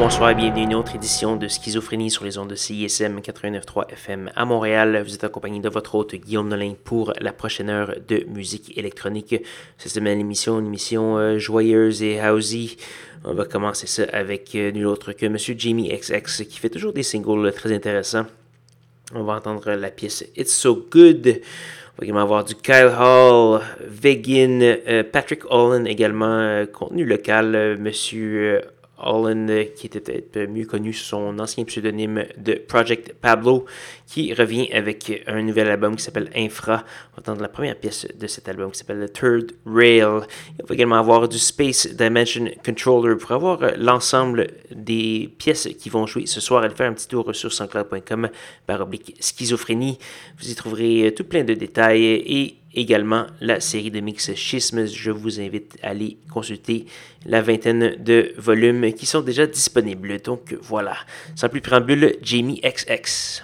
Bonsoir et bienvenue à une autre édition de Schizophrénie sur les ondes de CISM 89.3 FM à Montréal. Vous êtes accompagné de votre hôte Guillaume Nolin pour la prochaine heure de musique électronique. Cette semaine, l'émission, une émission joyeuse et housey. On va commencer ça avec nul autre que M. Jamie xx qui fait toujours des singles très intéressants. On va entendre la pièce It's So Good. On va également avoir du Kyle Hall, Vegyn, Patrick Holland également, contenu local, M. Allen, qui était peut-être mieux connu sous son ancien pseudonyme de Project Pablo, qui revient avec un nouvel album qui s'appelle Infra. On va entendre la première pièce de cet album qui s'appelle Third Rail. On va également avoir du Space Dimension Controller pour avoir l'ensemble des pièces qui vont jouer ce soir. Allez faire un petit tour sur soundcloud.com/schizophrénie. Vous y trouverez tout plein de détails et également la série de Mix Schismes. Je vous invite à aller consulter la vingtaine de volumes qui sont déjà disponibles. Donc voilà, sans plus préambule, Jamie xx.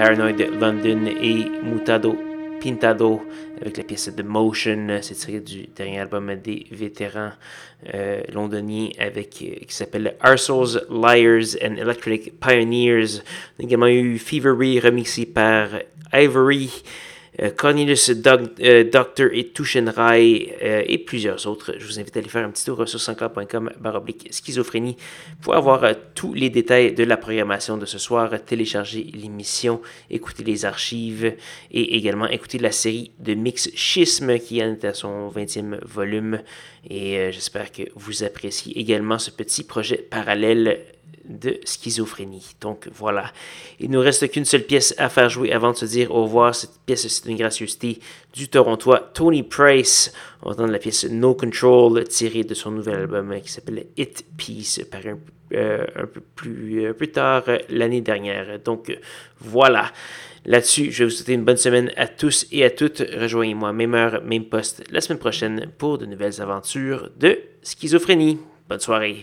Paranoid London et Mutado Pintado avec la pièce de Motion. C'est tiré du dernier album des vétérans londoniens qui s'appelle Our Souls, Liars and Electric Pioneers. On a également eu Fevery remixé par Ivory, Cornelius Doctor et Tushen Raï et plusieurs autres. Je vous invite à aller faire un petit tour sur sanka.com/schizophrénie pour avoir tous les détails de la programmation de ce soir, télécharger l'émission, écouter les archives et également écouter la série de Mix Schismes qui en est à son 20e volume. Et j'espère que vous appréciez également ce petit projet parallèle de schizophrénie. Donc voilà, il nous reste qu'une seule pièce à faire jouer avant de se dire au revoir. Cette pièce, c'est une gracieuseté du Torontois Tony Price. On entend la pièce No Control tirée de son nouvel album qui s'appelle It Peace, paru un peu plus tard l'année dernière. Donc voilà, là-dessus, je vais vous souhaiter une bonne semaine à tous et à toutes. Rejoignez-moi, même heure, même poste, la semaine prochaine pour de nouvelles aventures de schizophrénie. Bonne soirée.